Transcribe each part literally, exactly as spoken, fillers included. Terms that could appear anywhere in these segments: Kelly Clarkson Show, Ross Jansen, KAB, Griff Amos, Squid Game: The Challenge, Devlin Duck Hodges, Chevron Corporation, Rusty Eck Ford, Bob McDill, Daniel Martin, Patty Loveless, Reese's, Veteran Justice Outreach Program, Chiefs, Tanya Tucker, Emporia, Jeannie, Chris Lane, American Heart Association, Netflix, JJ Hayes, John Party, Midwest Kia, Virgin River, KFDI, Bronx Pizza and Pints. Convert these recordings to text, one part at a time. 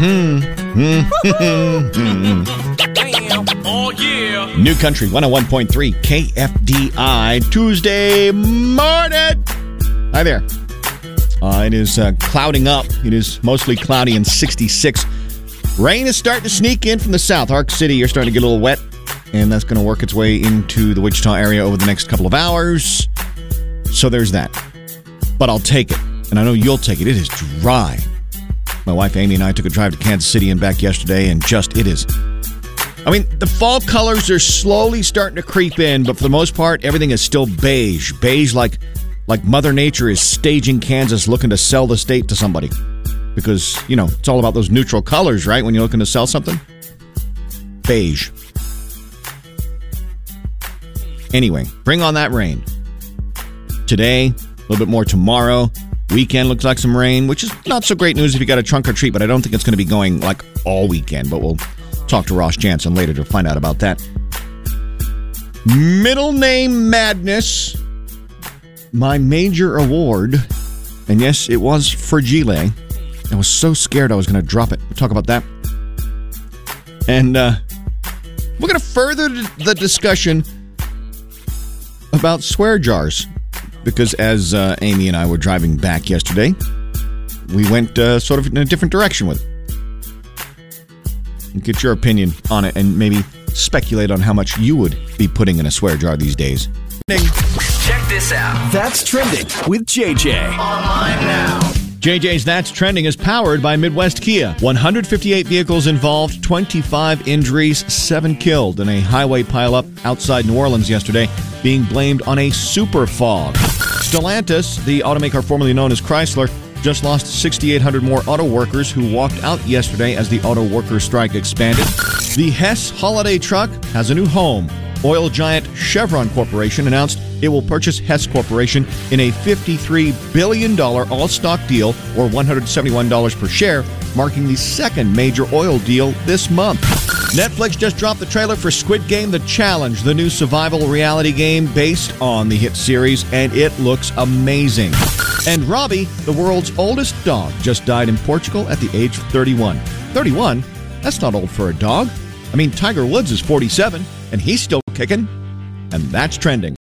Oh, yeah. New Country one oh one point three K F D I Tuesday morning. Hi there. Uh, it is uh, clouding up. It is mostly cloudy and sixty-six. Rain is starting to sneak in from the south. Arc City, you're starting to get a little wet, and that's going to work its way into the Wichita area over the next couple of hours. So there's that. But I'll take it, and I know you'll take it. It is dry. My wife Amy and I took a drive to Kansas City and back yesterday, and just it is. I mean, the fall colors are slowly starting to creep in, but for the most part, everything is still beige. Beige like like Mother Nature is staging Kansas, looking to sell the state to somebody. Because, you know, it's all about those neutral colors, right? When you're looking to sell something. Beige. Anyway, bring on that rain. Today, a little bit more tomorrow. Weekend looks like some rain, which is not so great news if you got a trunk or treat, but I don't think it's going to be going like all weekend. But we'll talk to Ross Jansen later to find out about that. Middle Name Madness. My major award. And yes, it was for Fragile. I was so scared I was going to drop it. We'll talk about that. And uh, we're going to further the discussion about swear jars. Because as uh, Amy and I were driving back yesterday, we went uh, sort of in a different direction with it. Get your opinion on it and maybe speculate on how much you would be putting in a swear jar these days. Check this out. That's Trending with J J. Online now. J J's That's Trending is powered by Midwest Kia. one hundred fifty-eight vehicles involved, twenty-five injuries, seven killed in a highway pileup outside New Orleans yesterday, being blamed on a super fog. Stellantis, the automaker formerly known as Chrysler, just lost six thousand eight hundred more auto workers who walked out yesterday as the auto worker strike expanded. The Hess holiday truck has a new home. Oil giant Chevron Corporation announced it will purchase Hess Corporation in a fifty-three billion dollars all-stock deal, or one hundred seventy-one dollars per share, marking the second major oil deal this month. Netflix just dropped the trailer for Squid Game: The Challenge, the new survival reality game based on the hit series, and it looks amazing. And Robbie, the world's oldest dog, just died in Portugal at the age of thirty-one. thirty-one? That's not old for a dog. I mean, Tiger Woods is forty-seven, and he's still kicking. And that's Trending.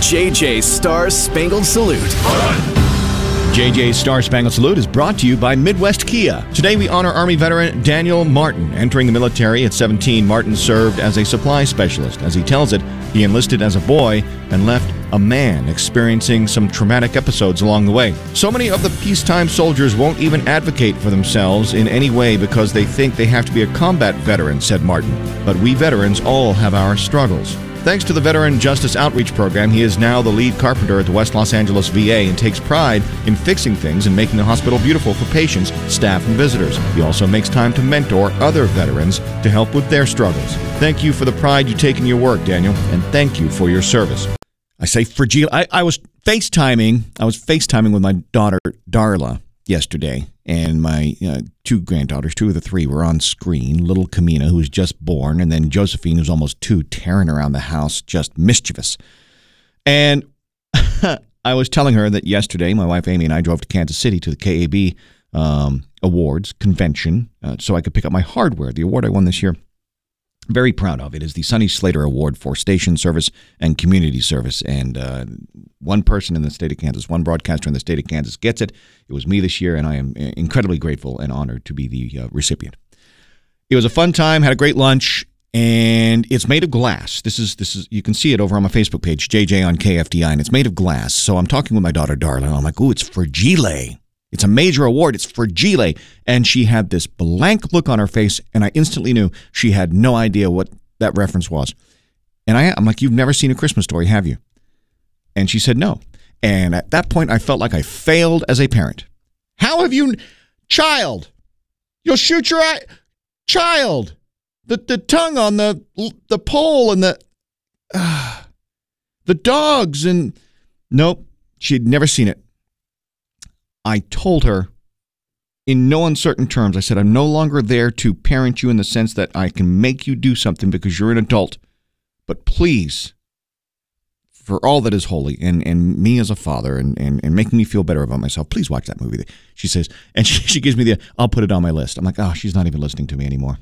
J J's Star Spangled Salute. J J's Star Spangled Salute is brought to you by Midwest Kia. Today we honor Army veteran Daniel Martin. Entering the military at seventeen, Martin served as a supply specialist. As he tells it, he enlisted as a boy and left a man, experiencing some traumatic episodes along the way. So many of the peacetime soldiers won't even advocate for themselves in any way because they think they have to be a combat veteran, said Martin. But we veterans all have our struggles. Thanks to the Veteran Justice Outreach Program, he is now the lead carpenter at the West Los Angeles V A and takes pride in fixing things and making the hospital beautiful for patients, staff, and visitors. He also makes time to mentor other veterans to help with their struggles. Thank you for the pride you take in your work, Daniel, and thank you for your service. I say fragile. I, I was FaceTiming. I was FaceTiming with my daughter, Darla, yesterday, and my uh, two granddaughters, two of the three, were on screen. Little Camina, who was just born, and then Josephine, who's almost two, tearing around the house, just mischievous. And I was telling her that yesterday, my wife Amy and I drove to Kansas City to the K A B um, Awards convention uh, so I could pick up my hardware, the award I won this year. Very proud of it. Is the Sonny Slater Award for Station Service and Community Service. And uh, one person in the state of Kansas, one broadcaster in the state of Kansas gets it. It was me this year, and I am incredibly grateful and honored to be the uh, recipient. It was a fun time, had a great lunch, and it's made of glass. This is, this is, you can see it over on my Facebook page, J J on K F D I, and it's made of glass. So I'm talking with my daughter, Darla, and I'm like, ooh, it's fragile. It's a major award. It's fragile. And she had this blank look on her face, and I instantly knew she had no idea what that reference was. And I, I'm like, you've never seen A Christmas Story, have you? And she said no. And at that point, I felt like I failed as a parent. How have you... Child! You'll shoot your eye... Child! The the tongue on the, the pole and the... Uh, the dogs and... Nope. She'd never seen it. I told her in no uncertain terms, I said, I'm no longer there to parent you in the sense that I can make you do something because you're an adult. But please, for all that is holy and, and me as a father and, and, and making me feel better about myself, please watch that movie. She says, and she, she gives me the, I'll put it on my list. I'm like, oh, she's not even listening to me anymore.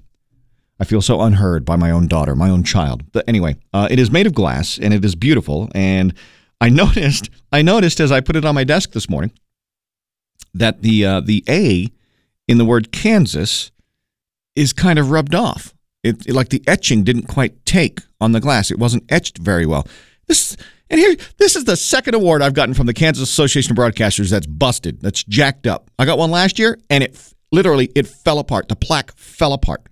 I feel so unheard by my own daughter, my own child. But anyway, uh, it is made of glass and it is beautiful. And I noticed, I noticed as I put it on my desk this morning that the uh, the A in the word Kansas is kind of rubbed off. It, it like the etching didn't quite take on the glass. It wasn't etched very well. This and here, this is the second award I've gotten from the Kansas Association of Broadcasters that's busted, that's jacked up. I got one last year, and it literally it fell apart. The plaque fell apart.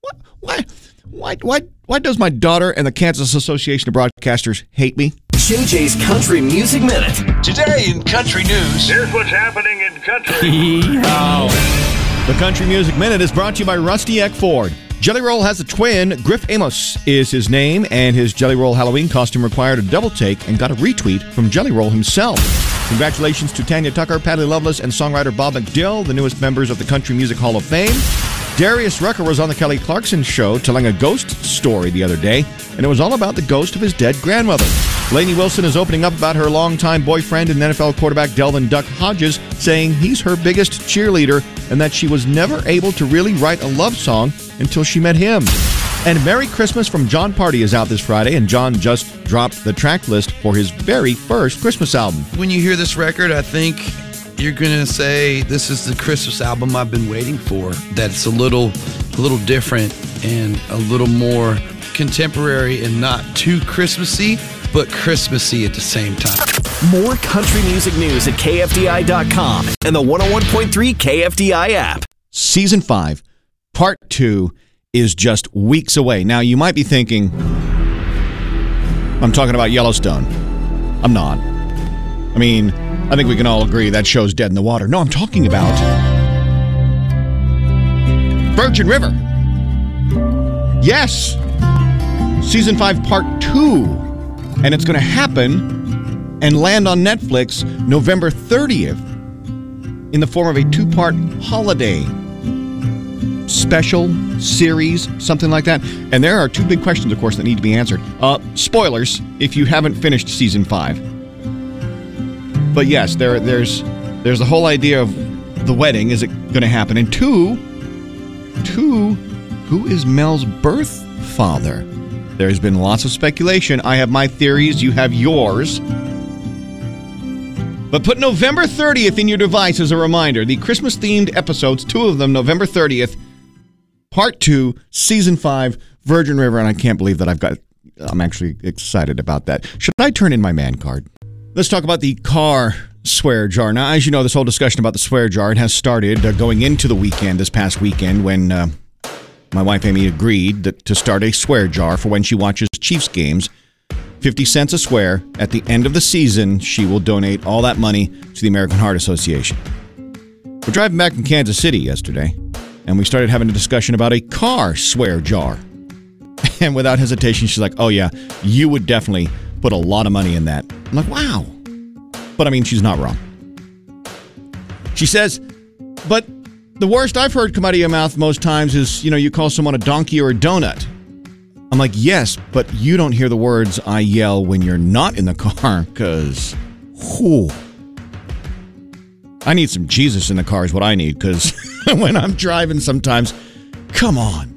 What? Why? Why? Why? Why does my daughter and the Kansas Association of Broadcasters hate me? J J's Country Music Minute. Today in country news, here's what's happening in country. Oh. The Country Music Minute is brought to you by Rusty Eck Ford. Jelly Roll has a twin. Griff Amos is his name, and his Jelly Roll Halloween costume required a double take and got a retweet from Jelly Roll himself. Congratulations to Tanya Tucker, Patty Loveless, and songwriter Bob McDill, the newest members of the Country Music Hall of Fame. Darius Rucker was on the Kelly Clarkson Show telling a ghost story the other day, and it was all about the ghost of his dead grandmother. Lainey Wilson is opening up about her longtime boyfriend and N F L quarterback Devlin Duck Hodges, saying he's her biggest cheerleader and that she was never able to really write a love song until she met him. And Merry Christmas from John Party is out this Friday, and John just dropped the track list for his very first Christmas album. When you hear this record, I think you're going to say, this is the Christmas album I've been waiting for. That's a little, a little different and a little more contemporary and not too Christmassy, but Christmassy at the same time. More country music news at K F D I dot com and the one oh one point three K F D I app. Season five, Part two is just weeks away. Now, you might be thinking, I'm talking about Yellowstone. I'm not. I mean, I think we can all agree that show's dead in the water. No, I'm talking about Virgin River. Yes. Season five, Part two. And it's going to happen and land on Netflix November thirtieth in the form of a two-part holiday special series, something like that. And there are two big questions, of course, that need to be answered. Uh, spoilers, if you haven't finished Season five. But yes, there, there's there's the whole idea of the wedding. Is it going to happen? And two, two, who is Mel's birth father? There's been lots of speculation. I have my theories. You have yours. But put November thirtieth in your device as a reminder. The Christmas-themed episodes, two of them, November thirtieth, Part two, Season five, Virgin River. And I can't believe that I've got... I'm actually excited about that. Should I turn in my man card? Let's talk about the car swear jar. Now, as you know, this whole discussion about the swear jar, it has started uh, going into the weekend, this past weekend, when... Uh, My wife, Amy, agreed that to start a swear jar for when she watches Chiefs games. fifty cents a swear. At the end of the season, she will donate all that money to the American Heart Association. We're driving back from Kansas City yesterday, and we started having a discussion about a car swear jar. And without hesitation, she's like, oh, yeah, you would definitely put a lot of money in that. I'm like, wow. But, I mean, she's not wrong. She says, but... the worst I've heard come out of your mouth most times is, you know, you call someone a donkey or a donut. I'm like, yes, but you don't hear the words I yell when you're not in the car, because, whew. I need some Jesus in the car is what I need, because when I'm driving sometimes, come on.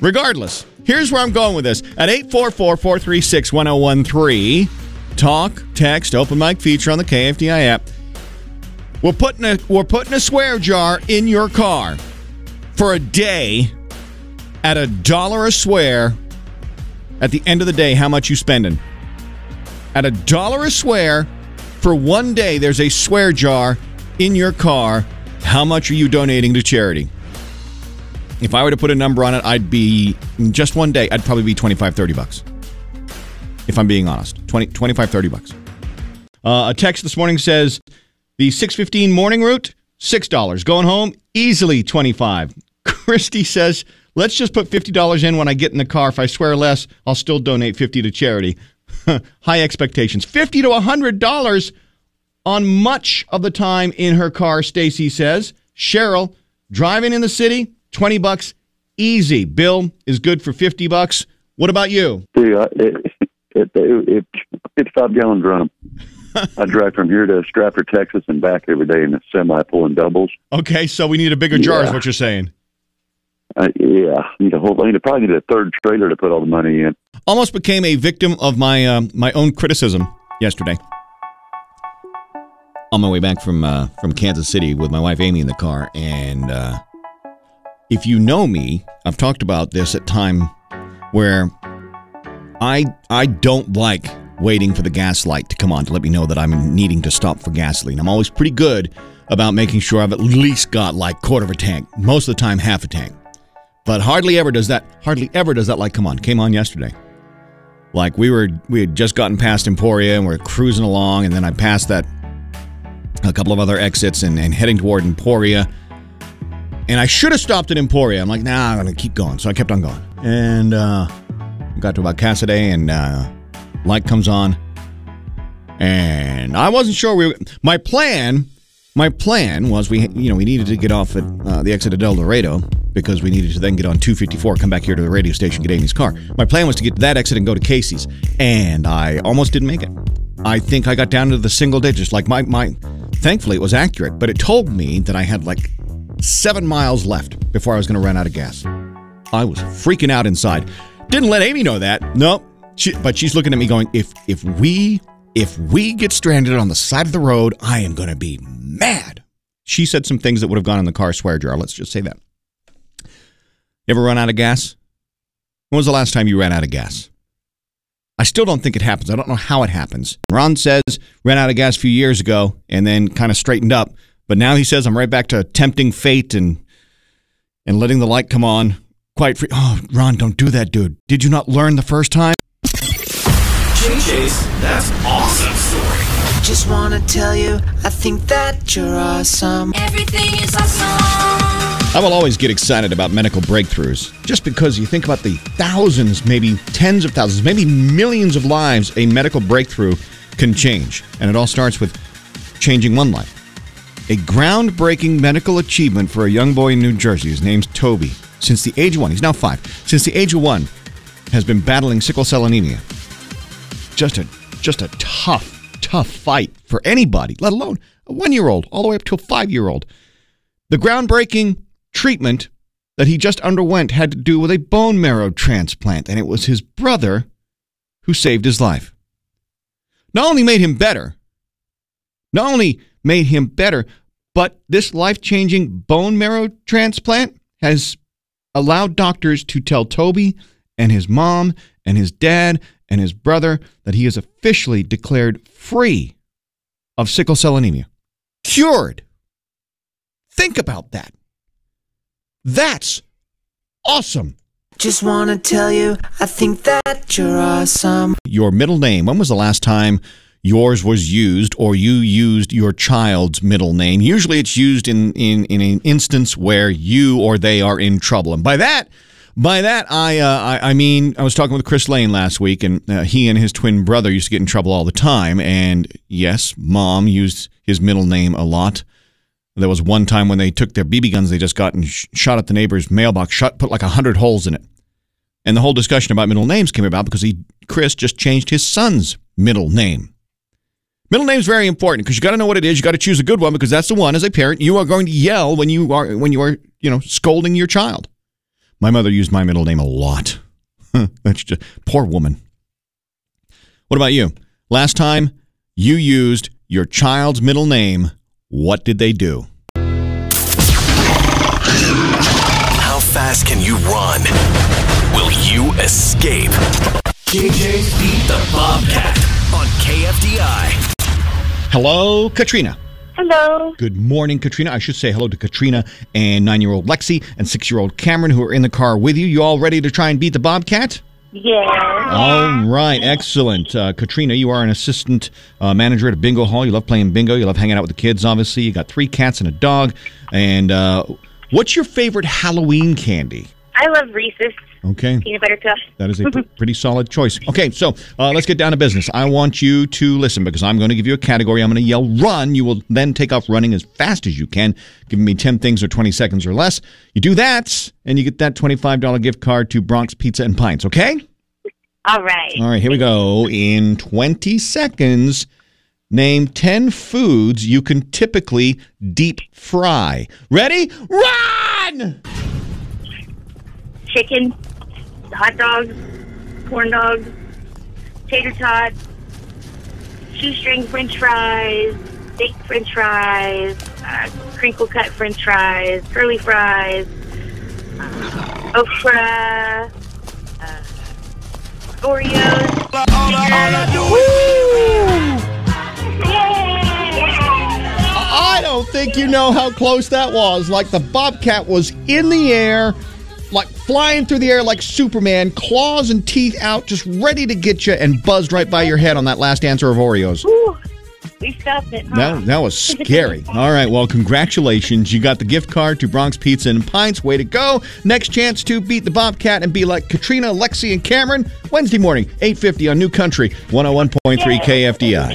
Regardless, here's where I'm going with this. At eight four four, four three six, one oh one three, talk, text, open mic feature on the K F D I app. We're putting a we're putting a swear jar in your car for a day at a dollar a swear. At the end of the day, how much you spending? At a dollar a swear for one day, there's a swear jar in your car. How much are you donating to charity? If I were to put a number on it, I'd be in just one day. I'd probably be twenty-five, thirty bucks. If I'm being honest, twenty, twenty-five, thirty bucks. Uh, a text this morning says, the six fifteen morning route, six dollars. Going home, easily twenty-five dollars. Christy says, let's just put fifty dollars in when I get in the car. If I swear less, I'll still donate fifty dollars to charity. High expectations. fifty to one hundred dollars on much of the time in her car, Stacy says. Cheryl, driving in the city, twenty bucks, easy. Bill is good for fifty bucks. What about you? Dude, I, It, it, it, fifty-five gallon drum. I drive from here to Stratford, Texas, and back every day in a semi pulling doubles. Okay, so we need a bigger jar, yeah. is what you're saying. Uh, yeah, need a whole. I need a, probably need a third trailer to put all the money in. Almost became a victim of my um, my own criticism yesterday. On my way back from uh, from Kansas City with my wife Amy in the car, and uh, if you know me, I've talked about this at time where I I don't like waiting for the gas light to come on to let me know that I'm needing to stop for gasoline. I'm always pretty good about making sure I've at least got like quarter of a tank, most of the time half a tank. But hardly ever does that, hardly ever does that light come on. Came on yesterday. Like we were, we had just gotten past Emporia and we're cruising along, and then I passed that, a couple of other exits and, and heading toward Emporia. And I should have stopped at Emporia. I'm like, nah, I'm going to keep going. So I kept on going. And uh, got to about Casaday and uh, light comes on. And I wasn't sure we were, my plan, my plan was we, you know, we needed to get off at uh, the exit at El Dorado, because we needed to then get on two fifty-four, come back here to the radio station, get Amy's car. My plan was to get to that exit and go to Casey's, and I almost didn't make it. I think I got down to the single digits. Like my, my, thankfully it was accurate, but it told me that I had like seven miles left before I was going to run out of gas. I was freaking out inside. Didn't let Amy know that. Nope. She, but she's looking at me going, if if we if we get stranded on the side of the road, I am going to be mad. She said some things that would have gone in the car swear jar. Let's just say that. You ever run out of gas? When was the last time you ran out of gas? I still don't think it happens. I don't know how it happens. Ron says ran out of gas a few years ago and then kind of straightened up. But now he says I'm right back to tempting fate and and letting the light come on. Quite free. Oh, Ron, don't do that, dude. Did you not learn the first time? J J's, that's awesome story. Just want to tell you, I think that you're awesome. Everything is awesome. I will always get excited about medical breakthroughs, just because you think about the thousands, maybe tens of thousands, maybe millions of lives a medical breakthrough can change. And it all starts with changing one life. A groundbreaking medical achievement for a young boy in New Jersey. His name's Toby. Since the age of one, he's now five, since the age of one, has been battling sickle cell anemia. Just a, just a tough, tough fight for anybody, let alone a one-year-old, all the way up to a five-year-old. The groundbreaking treatment that he just underwent had to do with a bone marrow transplant, and it was his brother who saved his life. Not only made him better, not only made him better, but this life-changing bone marrow transplant has allowed doctors to tell Toby and his mom and his dad and his brother that he is officially declared free of sickle cell anemia. Cured. Think about that. That's awesome. Just want to tell you, I think that you're awesome. Your middle name. When was the last time yours was used or you used your child's middle name? Usually it's used in, in, in an instance where you or they are in trouble. And by that, by that, I, uh, I, I mean, I was talking with Chris Lane last week, and uh, he and his twin brother used to get in trouble all the time. And yes, Mom used his middle name a lot. There was one time when they took their B B guns they just got and sh shot at the neighbor's mailbox, shot, put like one hundred holes in it. And the whole discussion about middle names came about because he, Chris just changed his son's middle name. Middle name's very important because you got to know what it is. You got to choose a good one, because that's the one, as a parent, you are going to yell when you are, when you are, you know, scolding your child. My mother used my middle name a lot. That's just, poor woman. What about you? Last time you used your child's middle name, what did they do? How fast can you run? Will you escape? J J's Beat the Bobcat on K F D I. Hello, Katrina. Hello. Good morning, Katrina. I should say hello to Katrina and nine-year-old Lexi and six-year-old Cameron, who are in the car with you. You all ready to try and beat the Bobcat? Yeah. All right. Excellent. Uh, Katrina, you are an assistant uh, manager at a bingo hall. You love playing bingo. You love hanging out with the kids, obviously. You got three cats and a dog. And uh, what's your favorite Halloween candy? I love Reese's. Okay. Peanut butter cup. That is a pr pretty solid choice. Okay, so uh, let's get down to business. I want you to listen, because I'm going to give you a category. I'm going to yell run. You will then take off running as fast as you can, giving me ten things or twenty seconds or less. You do that, and you get that twenty-five dollar gift card to Bronx Pizza and Pints, okay? All right. All right, here we go. In twenty seconds, name ten foods you can typically deep fry. Ready? Run! Chicken, hot dogs, corn dogs, tater tots, shoestring french fries, baked french fries, uh, crinkle cut french fries, curly fries, uh, okra, uh, Oreos. All I do is I don't think you know how close that was. Like the bobcat was in the air, like flying through the air like Superman, claws and teeth out, just ready to get you, and buzzed right by your head on that last answer of Oreos. Ooh, we stopped it, huh? That, that was scary. All right, well, congratulations. You got the gift card to Bronx Pizza and Pints. Way to go. Next chance to beat the bobcat and be like Katrina, Lexi, and Cameron. Wednesday morning, eight fifty on New Country, one oh one point three K F D I.